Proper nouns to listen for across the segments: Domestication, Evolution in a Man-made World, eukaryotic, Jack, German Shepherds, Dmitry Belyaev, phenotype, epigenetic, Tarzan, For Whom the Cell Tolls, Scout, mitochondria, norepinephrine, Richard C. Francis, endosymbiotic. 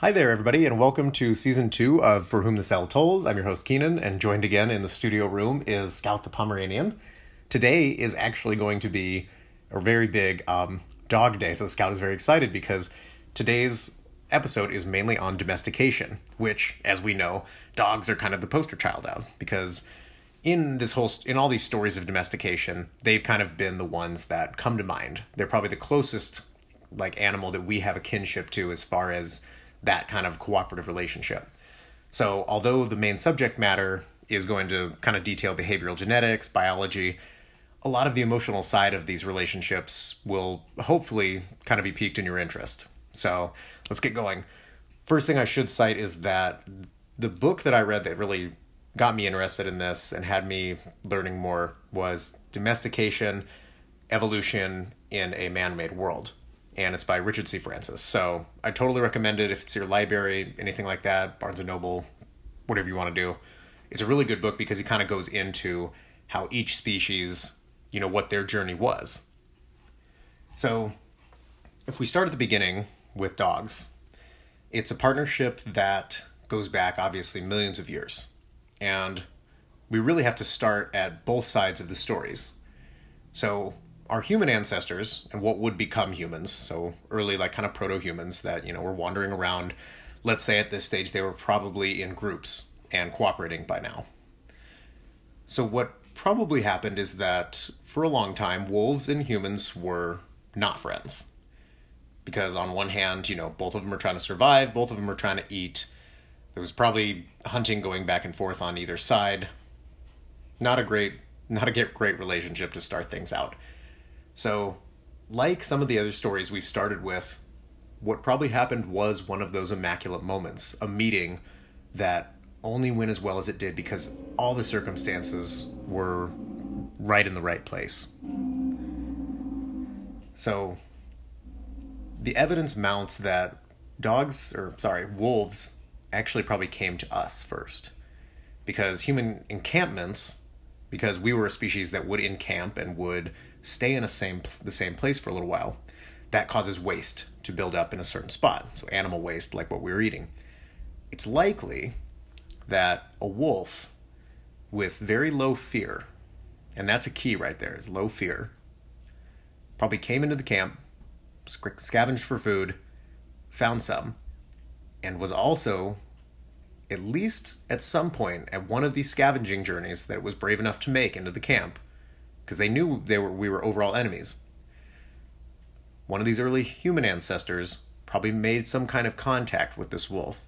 Hi there, everybody, and welcome to Season 2 of For Whom the Cell Tolls. I'm your host, Keenan, and joined again in the studio room is Scout the Pomeranian. Today is actually going to be a very big dog day, so Scout is very excited because today's episode is mainly on domestication, which, as we know, dogs are kind of the poster child of, because in all these stories of domestication, they've kind of been the ones that come to mind. They're probably the closest, like, animal that we have a kinship to as far as that kind of cooperative relationship. So although the main subject matter is going to kind of detail behavioral genetics, biology, a lot of the emotional side of these relationships will hopefully kind of be piqued in your interest. So let's get going. First thing I should cite is that the book that I read that really got me interested in this and had me learning more was Domestication, Evolution in a Man-made World. And it's by Richard C. Francis. So I totally recommend it if it's your library, anything like that, Barnes & Noble, whatever you want to do. It's a really good book because he kind of goes into how each species, you know, what their journey was. So if we start at the beginning with dogs, it's a partnership that goes back, obviously, millions of years. And we really have to start at both sides of the stories. So our human ancestors and what would become humans, so early, like, kind of proto-humans that, you know, were wandering around. Let's say at this stage they were probably in groups and cooperating by now. So what probably happened is that for a long time, wolves and humans were not friends. Because on one hand, you know, both of them are trying to survive, both of them are trying to eat. There was probably hunting going back and forth on either side. Not a great relationship to start things out. So, like some of the other stories we've started with, what probably happened was one of those immaculate moments, a meeting that only went as well as it did because all the circumstances were right in the right place. So, the evidence mounts that wolves actually probably came to us first, because human encampments, because we were a species that would encamp and would stay in the same place for a little while, that causes waste to build up in a certain spot. So animal waste, like what we were eating. It's likely that a wolf with very low fear, and that's a key right there, is low fear, probably came into the camp, scavenged for food, found some, and was also, at least at some point, at one of these scavenging journeys that it was brave enough to make into the camp, because they knew we were overall enemies. One of these early human ancestors probably made some kind of contact with this wolf.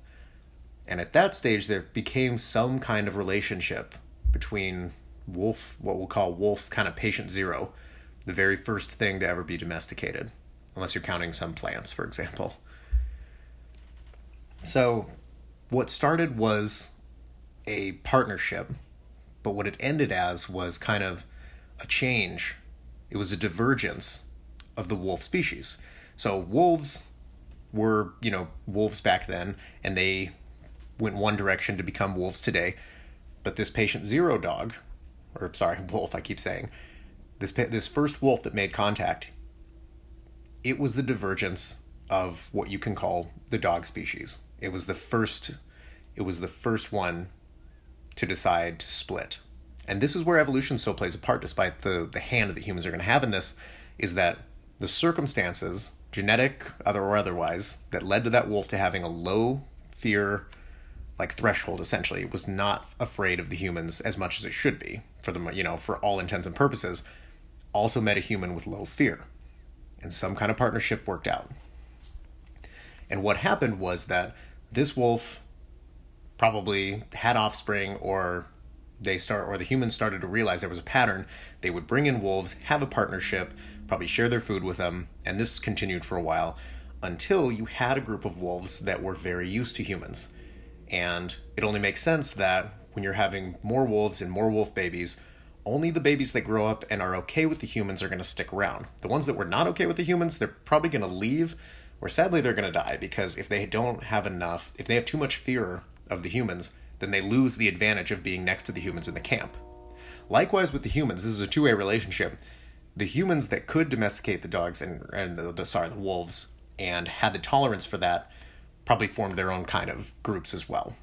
And at that stage, there became some kind of relationship between wolf, what we'll call wolf kind of patient zero, the very first thing to ever be domesticated, unless you're counting some plants, for example. So what started was a partnership, but what it ended as was kind of a change. It was a divergence of the wolf species. So wolves were, you know, wolves back then, and they went one direction to become wolves today. But this patient zero wolf, I keep saying, this first wolf that made contact, it was the divergence of what you can call the dog species. It was the first one to decide to split. And this is where evolution still plays a part, despite the hand that humans are going to have in this, is that the circumstances, genetic or otherwise, that led to that wolf to having a low fear, like, threshold, essentially. It was not afraid of the humans as much as it should be, for all intents and purposes, also met a human with low fear. And some kind of partnership worked out. And what happened was that this wolf probably had offspring, or the humans started to realize there was a pattern. They would bring in wolves, have a partnership, probably share their food with them, and this continued for a while until you had a group of wolves that were very used to humans. And it only makes sense that when you're having more wolves and more wolf babies, only the babies that grow up and are okay with the humans are going to stick around. The ones that were not okay with the humans, they're probably going to leave, or sadly they're going to die, because if they have too much fear of the humans, then they lose the advantage of being next to the humans in the camp. Likewise with the humans, this is a two-way relationship. The humans that could domesticate the dogs and the wolves and had the tolerance for that probably formed their own kind of groups as well.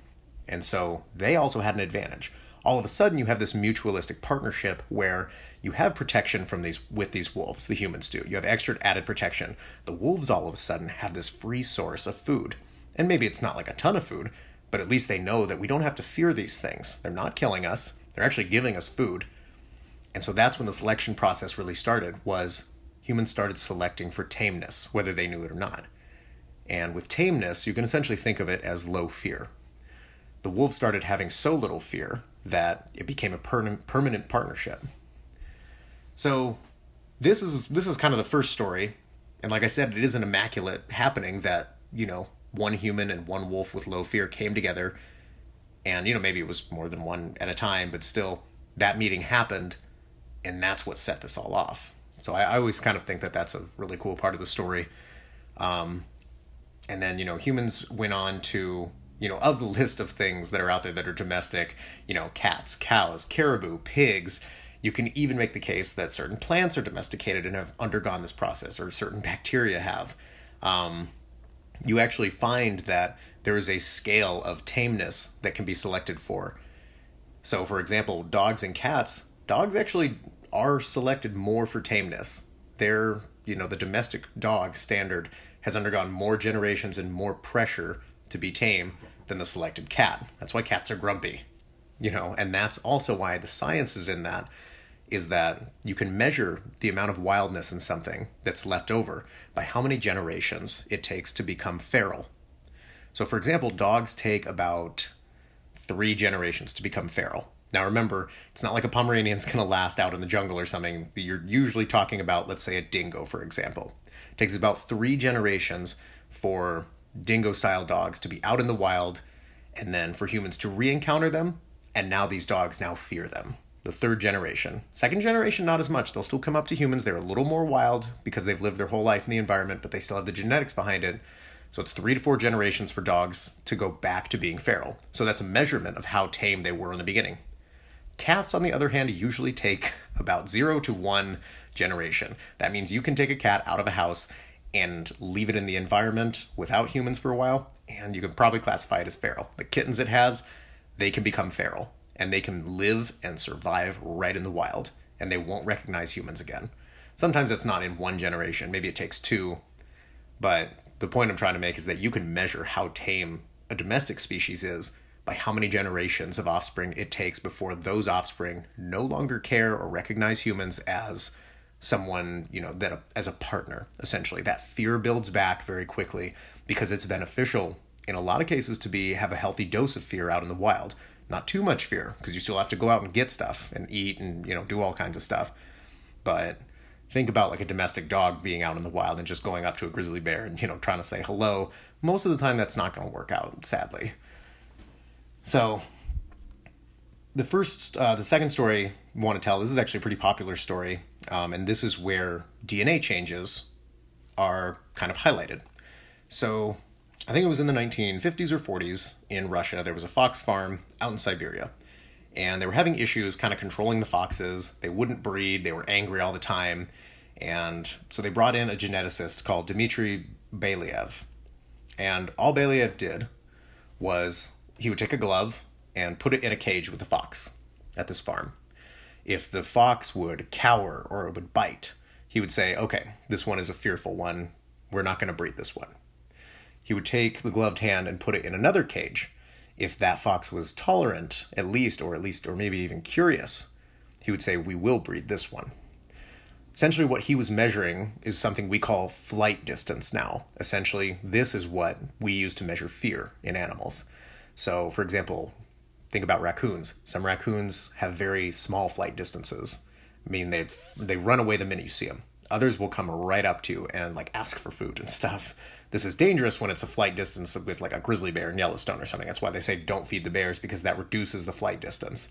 And so they also had an advantage. All of a sudden, you have this mutualistic partnership where you have protection from these wolves, the humans do. You have extra added protection. The wolves all of a sudden have this free source of food. And maybe it's not like a ton of food, but at least they know that we don't have to fear these things. They're not killing us. They're actually giving us food. And so that's when the selection process really started, was humans started selecting for tameness, whether they knew it or not. And with tameness, you can essentially think of it as low fear. The wolves started having so little fear that it became a permanent partnership. So this is kind of the first story. And like I said, it is an immaculate happening that, you know, one human and one wolf with low fear came together. And, you know, maybe it was more than one at a time, but still that meeting happened. And that's what set this all off. So I always kind of think that that's a really cool part of the story. And then, you know, humans went on to, you know, of the list of things that are out there that are domestic, you know, cats, cows, caribou, pigs. You can even make the case that certain plants are domesticated and have undergone this process, or certain bacteria have. You actually find that there is a scale of tameness that can be selected for. So, for example, dogs and cats, dogs actually are selected more for tameness. They're, you know, the domestic dog standard has undergone more generations and more pressure to be tame than the selected cat. That's why cats are grumpy, you know, and that's also why the science is in that, is that you can measure the amount of wildness in something that's left over by how many generations it takes to become feral. So for example, dogs take about 3 generations to become feral. Now remember, it's not like a Pomeranian's gonna last out in the jungle or something. You're usually talking about, let's say, a dingo, for example. It takes about 3 generations for dingo-style dogs to be out in the wild, and then for humans to re-encounter them, and now these dogs now fear them. The 3rd generation. 2nd generation, not as much. They'll still come up to humans. They're a little more wild because they've lived their whole life in the environment, but they still have the genetics behind it. So it's 3 to 4 generations for dogs to go back to being feral. So that's a measurement of how tame they were in the beginning. Cats, on the other hand, usually take about 0 to 1 generation. That means you can take a cat out of a house and leave it in the environment without humans for a while, and you can probably classify it as feral. The kittens it has, they can become feral, and they can live and survive right in the wild, and they won't recognize humans again. Sometimes it's not in 1 generation, maybe it takes 2, but the point I'm trying to make is that you can measure how tame a domestic species is by how many generations of offspring it takes before those offspring no longer care or recognize humans as someone, you know, that as a partner, essentially. That fear builds back very quickly because it's beneficial in a lot of cases to have a healthy dose of fear out in the wild. Not too much fear, because you still have to go out and get stuff and eat and, you know, do all kinds of stuff. But think about like a domestic dog being out in the wild and just going up to a grizzly bear and, you know, trying to say hello. Most of the time that's not going to work out, sadly. So the second story I want to tell, this is actually a pretty popular story. And this is where DNA changes are kind of highlighted. So I think it was in the 1950s or 40s in Russia, there was a fox farm out in Siberia. And they were having issues kind of controlling the foxes. They wouldn't breed. They were angry all the time. And so they brought in a geneticist called Dmitry Belyaev. And all Belyaev did was he would take a glove and put it in a cage with the fox at this farm. If the fox would cower or it would bite, he would say, okay, this one is a fearful one. We're not going to breed this one. He would take the gloved hand and put it in another cage. If that fox was tolerant, at least, or maybe even curious, he would say, we will breed this one. Essentially what he was measuring is something we call flight distance now. Essentially, this is what we use to measure fear in animals. So, for example, think about raccoons. Some raccoons have very small flight distances. I mean, they run away the minute you see them. Others will come right up to you and like ask for food and stuff. This is dangerous when it's a flight distance with like a grizzly bear in Yellowstone or something. That's why they say don't feed the bears, because that reduces the flight distance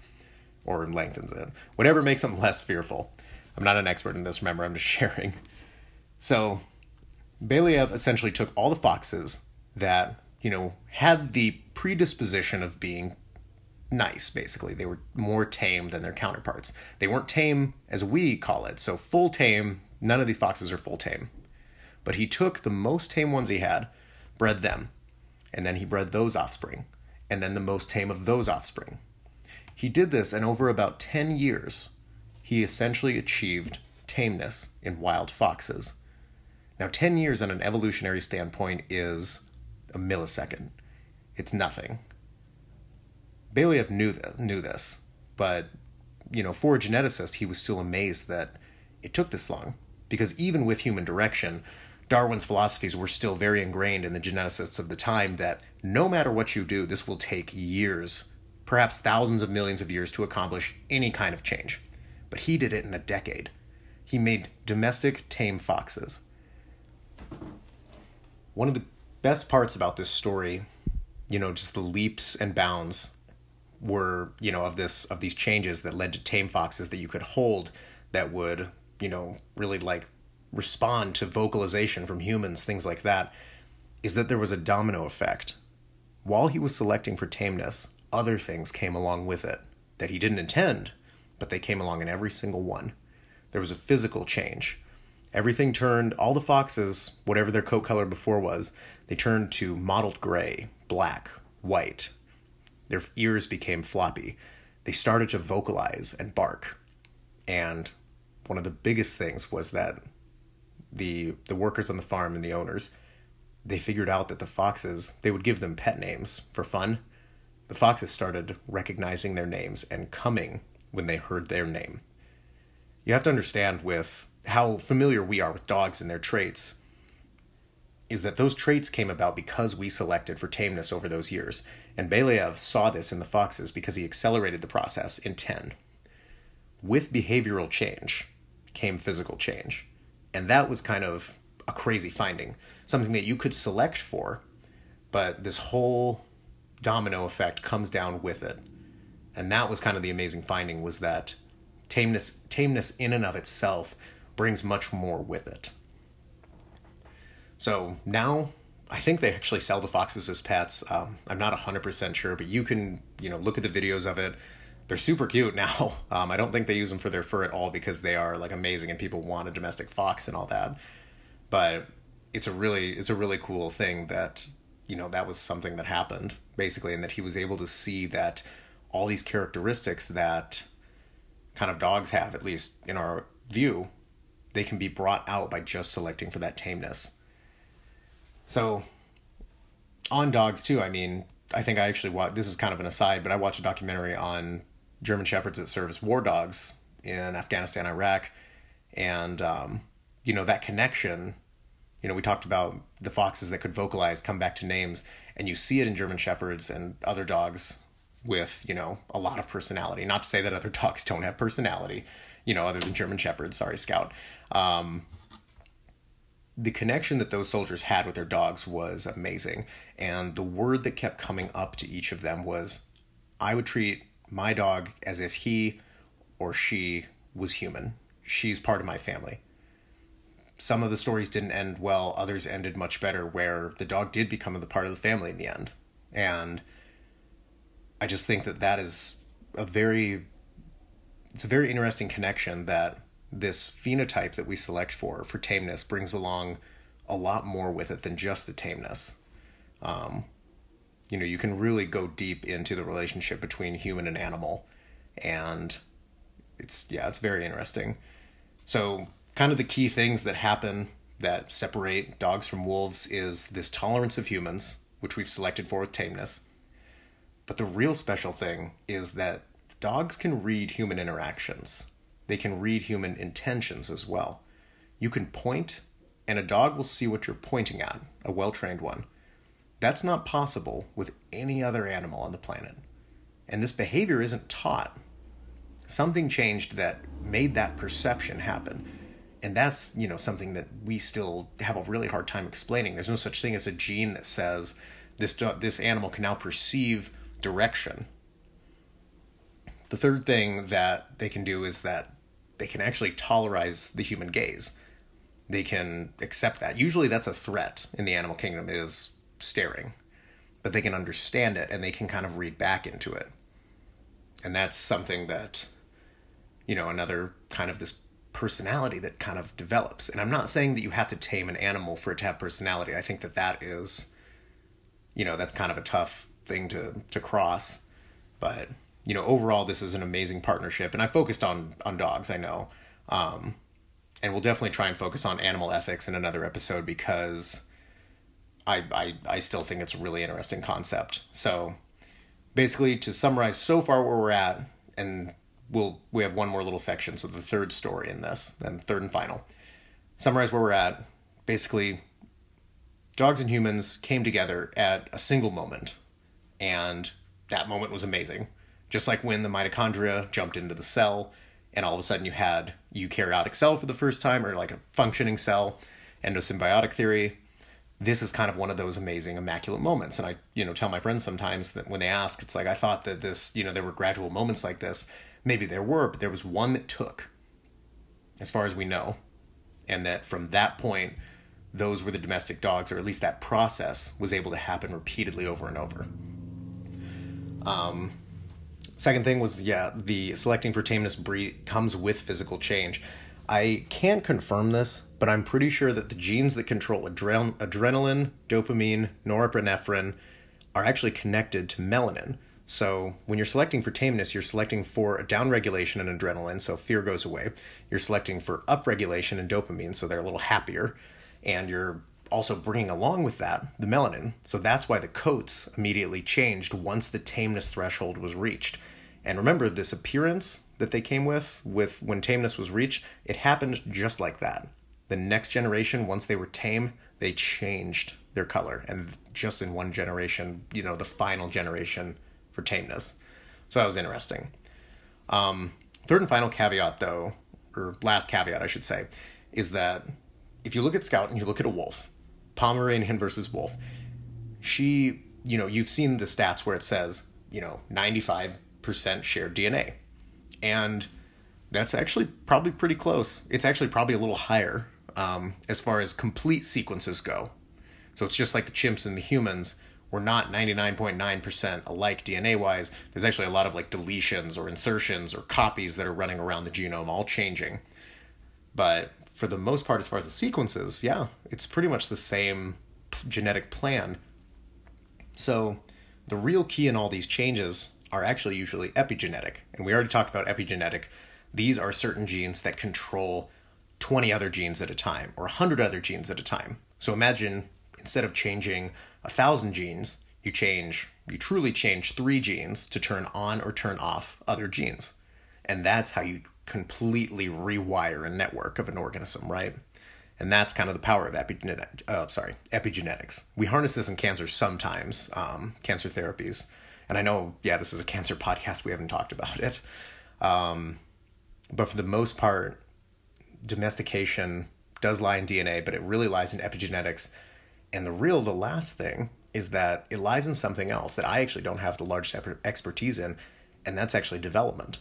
or lengthens it. Whatever makes them less fearful. I'm not an expert in this, remember, I'm just sharing. So Belyaev essentially took all the foxes that, you know, had the predisposition of being nice, basically. They were more tame than their counterparts. They weren't tame as we call it. So full tame, none of these foxes are full tame. But he took the most tame ones he had, bred them. and then he bred those offspring, and then the most tame of those offspring. He did this, and over about 10 years, he essentially achieved tameness in wild foxes. Now, 10 years on an evolutionary standpoint is a millisecond. It's nothing. Belyaev knew this, but, you know, for a geneticist, he was still amazed that it took this long, because even with human direction, Darwin's philosophies were still very ingrained in the geneticists of the time that no matter what you do, this will take years, perhaps thousands of millions of years to accomplish any kind of change. But he did it in a decade. He made domestic tame foxes. One of the best parts about this story, you know, just the leaps and bounds were, you know, of these changes that led to tame foxes that you could hold that would, you know, really like respond to vocalization from humans, things like that, is that there was a domino effect. While he was selecting for tameness, other things came along with it that he didn't intend, but they came along in every single one. There was a physical change. Everything turned, all the foxes, whatever their coat color before was, they turned to mottled gray, black, white. Their ears became floppy. They started to vocalize and bark. And one of the biggest things was that the workers on the farm and the owners, they figured out that the foxes, they would give them pet names for fun. The foxes started recognizing their names and coming when they heard their name. You have to understand with how familiar we are with dogs and their traits is that those traits came about because we selected for tameness over those years. And Belyaev saw this in the foxes because he accelerated the process in 10. With behavioral change came physical change. And that was kind of a crazy finding, something that you could select for, but this whole domino effect comes down with it. And that was kind of the amazing finding, was that tameness in and of itself brings much more with it. So now I think they actually sell the foxes as pets. I'm not 100% sure, but you can, you know, look at the videos of it. They're super cute now. I don't think they use them for their fur at all because they are like amazing and people want a domestic fox and all that. But it's a really cool thing that, you know, that was something that happened basically, and that he was able to see that all these characteristics that kind of dogs have, at least in our view, they can be brought out by just selecting for that tameness. So on dogs too, I mean, I think I actually watched, this is kind of an aside, but I watched a documentary on German Shepherds that serve as war dogs in Afghanistan, Iraq. And, you know, that connection, you know, we talked about the foxes that could vocalize, come back to names, and you see it in German Shepherds and other dogs with, you know, a lot of personality. Not to say that other dogs don't have personality, you know, other than German Shepherds, sorry, Scout. The connection that those soldiers had with their dogs was amazing. And the word that kept coming up to each of them was, I would treat my dog as if he or she was human. She's part of my family. Some of the stories didn't end well. Others ended much better, where the dog did become the part of the family in the end. And I just think that that is a very interesting connection, that this phenotype that we select for tameness brings along a lot more with it than just the tameness. You know, you can really go deep into the relationship between human and animal, and it's very interesting. So kind of the key things that happen that separate dogs from wolves is this tolerance of humans, which we've selected for with tameness. But the real special thing is that dogs can read human interactions. They can read human intentions as well. You can point, and a dog will see what you're pointing at, a well-trained one. That's not possible with any other animal on the planet. And this behavior isn't taught. Something changed that made that perception happen. And that's, you know, something that we still have a really hard time explaining. There's no such thing as a gene that says this animal can now perceive direction. The third thing that they can do is that they can actually tolerize the human gaze. They can accept that. Usually that's a threat in the animal kingdom, is staring, but they can understand it and they can kind of read back into it. And that's something that, you know, another kind of this personality that kind of develops. And I'm not saying that you have to tame an animal for it to have personality. I think that that is, you know, that's kind of a tough thing to cross. But, you know, overall, this is an amazing partnership. And I focused on dogs, I know. And we'll definitely try and focus on animal ethics in another episode, because I still think it's a really interesting concept. So basically, to summarize so far where we're at, and we have one more little section, so the third story in this, and third and final. Summarize where we're at. Basically, dogs and humans came together at a single moment, and that moment was amazing. Just like when the mitochondria jumped into the cell, and all of a sudden you had eukaryotic cell for the first time, or like a functioning cell, endosymbiotic theory. This is kind of one of those amazing, immaculate moments. And I, you know, tell my friends sometimes that when they ask, it's like, I thought that this, you know, there were gradual moments like this. Maybe there were, but there was one that took, as far as we know. And that from that point, those were the domestic dogs, or at least that process was able to happen repeatedly over and over. Second thing was, the selecting for tameness breed comes with physical change. I can't confirm this, but I'm pretty sure that the genes that control adrenaline, dopamine, norepinephrine are actually connected to melanin. So when you're selecting for tameness, you're selecting for a downregulation in adrenaline, so fear goes away. You're selecting for upregulation in dopamine, so they're a little happier. And you're also bringing along with that the melanin. So that's why the coats immediately changed once the tameness threshold was reached. And remember, this appearance that they came with when tameness was reached, it happened just like that. The next generation, once they were tame, they changed their color. And just in one generation, you know, the final generation for tameness. So that was interesting. Third and final caveat, though, or last caveat, I should say, is that if you look at Scout and you look at a wolf, Pomeranian versus wolf, she, you know, you've seen the stats where it says, you know, 95% shared DNA. And that's actually probably pretty close. It's actually probably a little higher as far as complete sequences go. So it's just like the chimps and the humans. We're not 99.9% alike DNA-wise. There's actually a lot of like deletions or insertions or copies that are running around the genome, all changing. But for the most part, as far as the sequences, yeah, it's pretty much the same genetic plan. So the real key in all these changes are actually usually epigenetic. And we already talked about epigenetic. These are certain genes that control 20 other genes at a time, or 100 other genes at a time. So imagine, instead of changing 1,000 genes, you truly change 3 genes to turn on or turn off other genes. And that's how you completely rewire a network of an organism, right? And that's kind of the power of epigenetics. We harness this in cancer sometimes, cancer therapies. And I know, this is a cancer podcast. We haven't talked about it. But for the most part, domestication does lie in DNA, but it really lies in epigenetics. And the last thing is that it lies in something else that I actually don't have the largest expertise in, and that's actually development.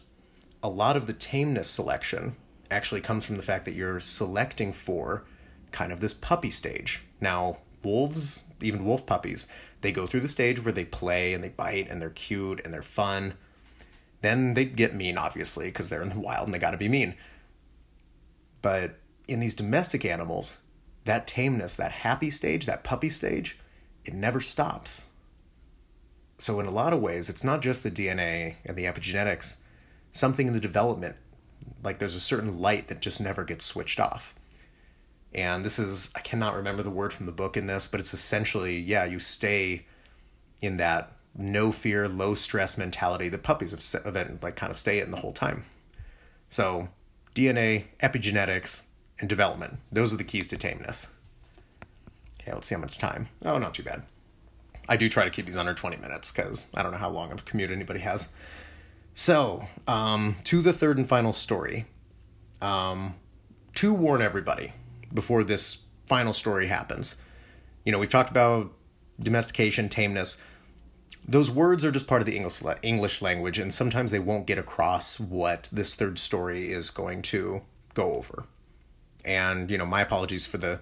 A lot of the tameness selection actually comes from the fact that you're selecting for kind of this puppy stage. Now, wolves, even wolf puppies, they go through the stage where they play and they bite and they're cute and they're fun. Then they get mean, obviously, because they're in the wild and they got to be mean. But in these domestic animals, that tameness, that happy stage, that puppy stage, it never stops. So in a lot of ways, it's not just the DNA and the epigenetics. Something in the development, like there's a certain light that just never gets switched off. And this is, I cannot remember the word from the book in this, but it's essentially, you stay in that no fear, low stress mentality that puppies have like kind of stay in the whole time. So DNA, epigenetics, and development. Those are the keys to tameness. Okay, let's see how much time. Oh, not too bad. I do try to keep these under 20 minutes because I don't know how long of a commute anybody has. So, to the third and final story. To warn everybody before this final story happens. You know, we've talked about domestication, tameness. Those words are just part of the English language, and sometimes they won't get across what this third story is going to go over. And, you know, my apologies for the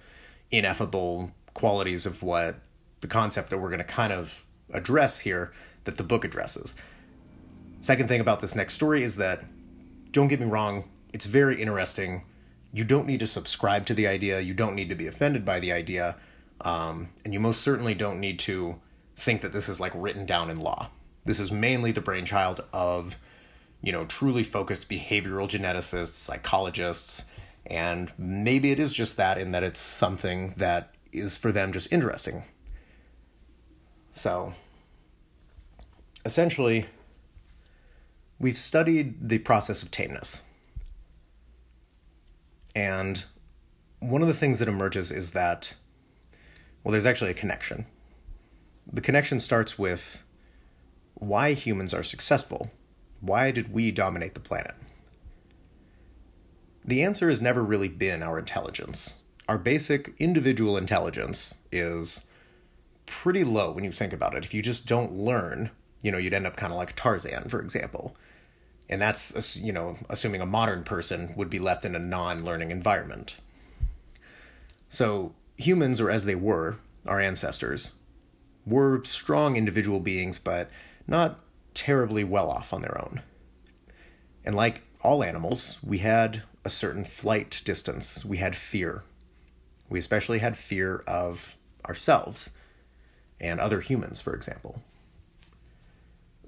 ineffable qualities of what the concept that we're going to kind of address here that the book addresses. Second thing about this next story is that, don't get me wrong, it's very interesting. You don't need to subscribe to the idea. You don't need to be offended by the idea. And you most certainly don't need to think that this is like written down in law. This is mainly the brainchild of, you know, truly focused behavioral geneticists, psychologists, and maybe it is just that in that it's something that is for them just interesting. So, essentially, we've studied the process of tameness. And one of the things that emerges is that, well, there's actually a connection. The connection starts with why humans are successful. Why did we dominate the planet? The answer has never really been our intelligence. Our basic individual intelligence is pretty low when you think about it. If you just don't learn, you know, you'd end up kind of like Tarzan, for example. And that's, you know, assuming a modern person would be left in a non-learning environment. So humans, or as they were, our ancestors, were strong individual beings, but not terribly well off on their own. And like all animals, we had a certain flight distance. We had fear. We especially had fear of ourselves and other humans, for example.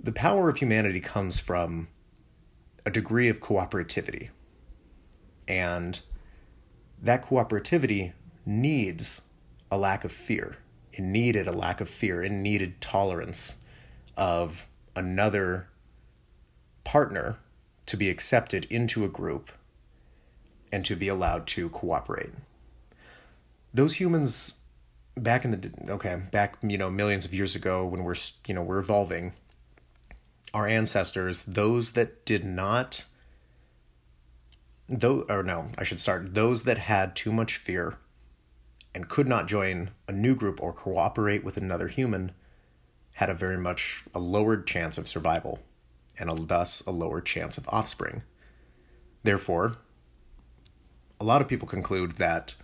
The power of humanity comes from a degree of cooperativity. And that cooperativity needs a lack of fear. It needed a lack of fear. It needed tolerance of another partner to be accepted into a group and to be allowed to cooperate. Those humans back in the, millions of years ago when we're evolving, our ancestors, those that had too much fear and could not join a new group or cooperate with another human had a lowered chance of survival and thus a lower chance of offspring. Therefore, a lot of people conclude that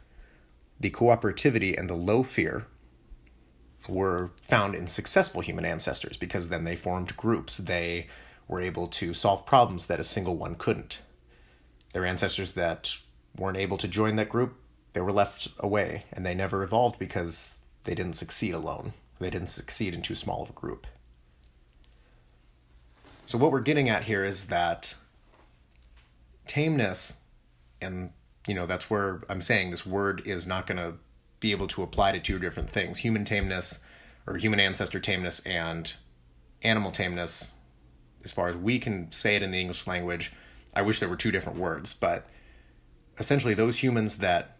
the cooperativity and the low fear were found in successful human ancestors because then they formed groups. They were able to solve problems that a single one couldn't. Their ancestors that weren't able to join that group, they were left away and they never evolved because they didn't succeed alone. They didn't succeed in too small of a group. So what we're getting at here is that tameness, and you know, that's where I'm saying this word is not going to be able to apply to two different things. Human tameness, or human ancestor tameness, and animal tameness, as far as we can say it in the English language. I wish there were two different words, but essentially those humans that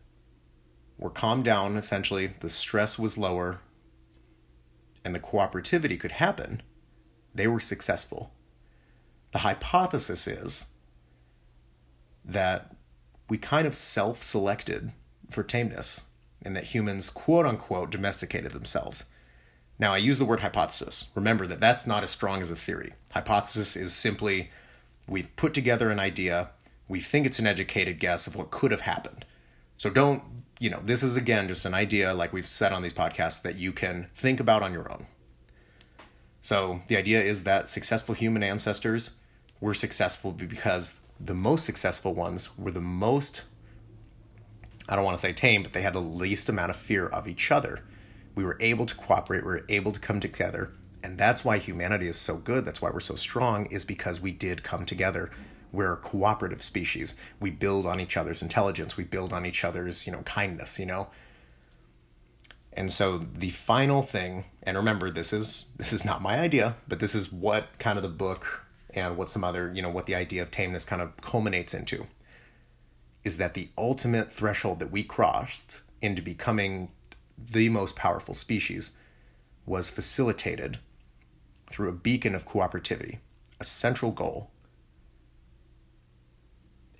were calmed down, essentially the stress was lower and the cooperativity could happen, they were successful. The hypothesis is that we kind of self-selected for tameness, and that humans, quote-unquote, domesticated themselves. Now, I use the word hypothesis. Remember that that's not as strong as a theory. Hypothesis is simply, we've put together an idea, we think it's an educated guess of what could have happened. So don't, this is, again, just an idea, like we've said on these podcasts, that you can think about on your own. So the idea is that successful human ancestors were successful because the most successful ones were the most, I don't want to say tame, but they had the least amount of fear of each other. We were able to cooperate. We were able to come together. And that's why humanity is so good. That's why we're so strong, is because we did come together. We're a cooperative species. We build on each other's intelligence. We build on each other's, kindness, And so the final thing, and remember, this is not my idea, but this is what kind of the book and what some other, what the idea of tameness kind of culminates into, is that the ultimate threshold that we crossed into becoming the most powerful species was facilitated through a beacon of cooperativity, a central goal.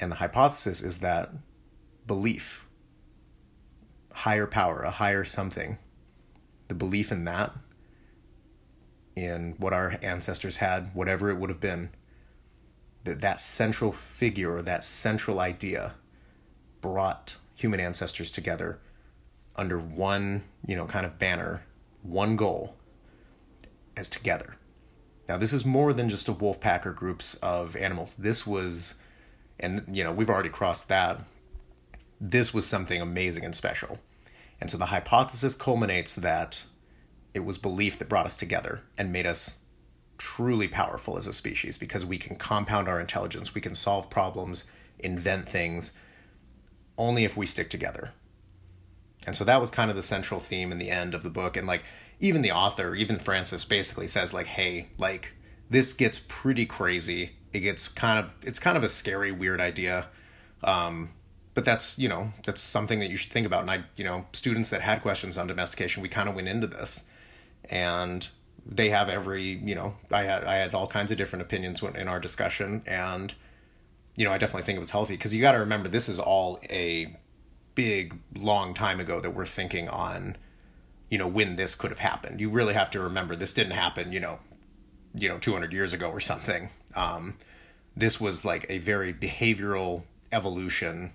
And the hypothesis is that belief, higher power, a higher something, the belief in that, in what our ancestors had, whatever it would have been, that central figure or that central idea brought human ancestors together under one, kind of banner, one goal, as together. Now, this is more than just a wolf pack or groups of animals. This was, we've already crossed that. This was something amazing and special. And so the hypothesis culminates that It was belief that brought us together and made us truly powerful as a species, because we can compound our intelligence, we can solve problems, invent things, only if we stick together. And so that was kind of the central theme in the end of the book. And like, even the author, even Francis, basically says like, hey, like, this gets pretty crazy. It gets kind of, it's kind of a scary, weird idea. But that's, you know, that's something that you should think about. And I, you know, students that had questions on domestication, we kind of went into this, and they have every, you know, I had all kinds of different opinions in our discussion. And, you know, I definitely think it was healthy, because you got to remember, this is all a big, long time ago that we're thinking on, you know, when this could have happened. You really have to remember this didn't happen, you know, 200 years ago or something. This was like a very behavioral evolution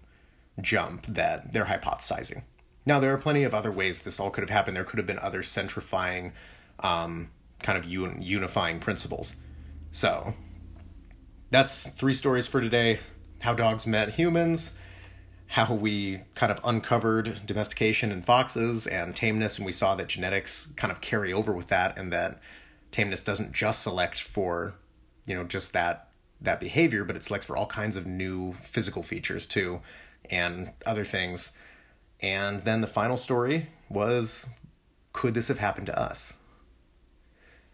jump that they're hypothesizing. Now, there are plenty of other ways this all could have happened. There could have been other centrifying, kind of unifying principles. So that's 3 stories for today: how dogs met humans, how we kind of uncovered domestication in foxes and tameness, and we saw that genetics kind of carry over with that, and that tameness doesn't just select for, you know, just that behavior, but it selects for all kinds of new physical features too, and other things. And then the final story was, could this have happened to us?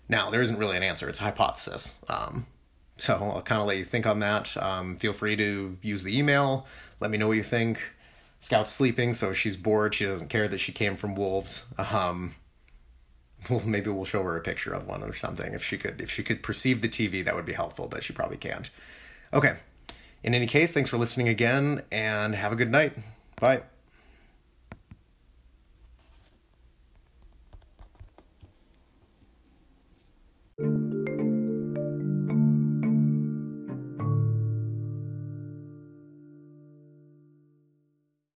Now, there isn't really an answer. It's a hypothesis. So I'll kind of let you think on that. Feel free to use the email. Let me know what you think. Scout's sleeping, so she's bored. She doesn't care that she came from wolves. Well, maybe we'll show her a picture of one or something. If she could perceive the TV, that would be helpful, but she probably can't. Okay. In any case, thanks for listening again, and have a good night. Bye.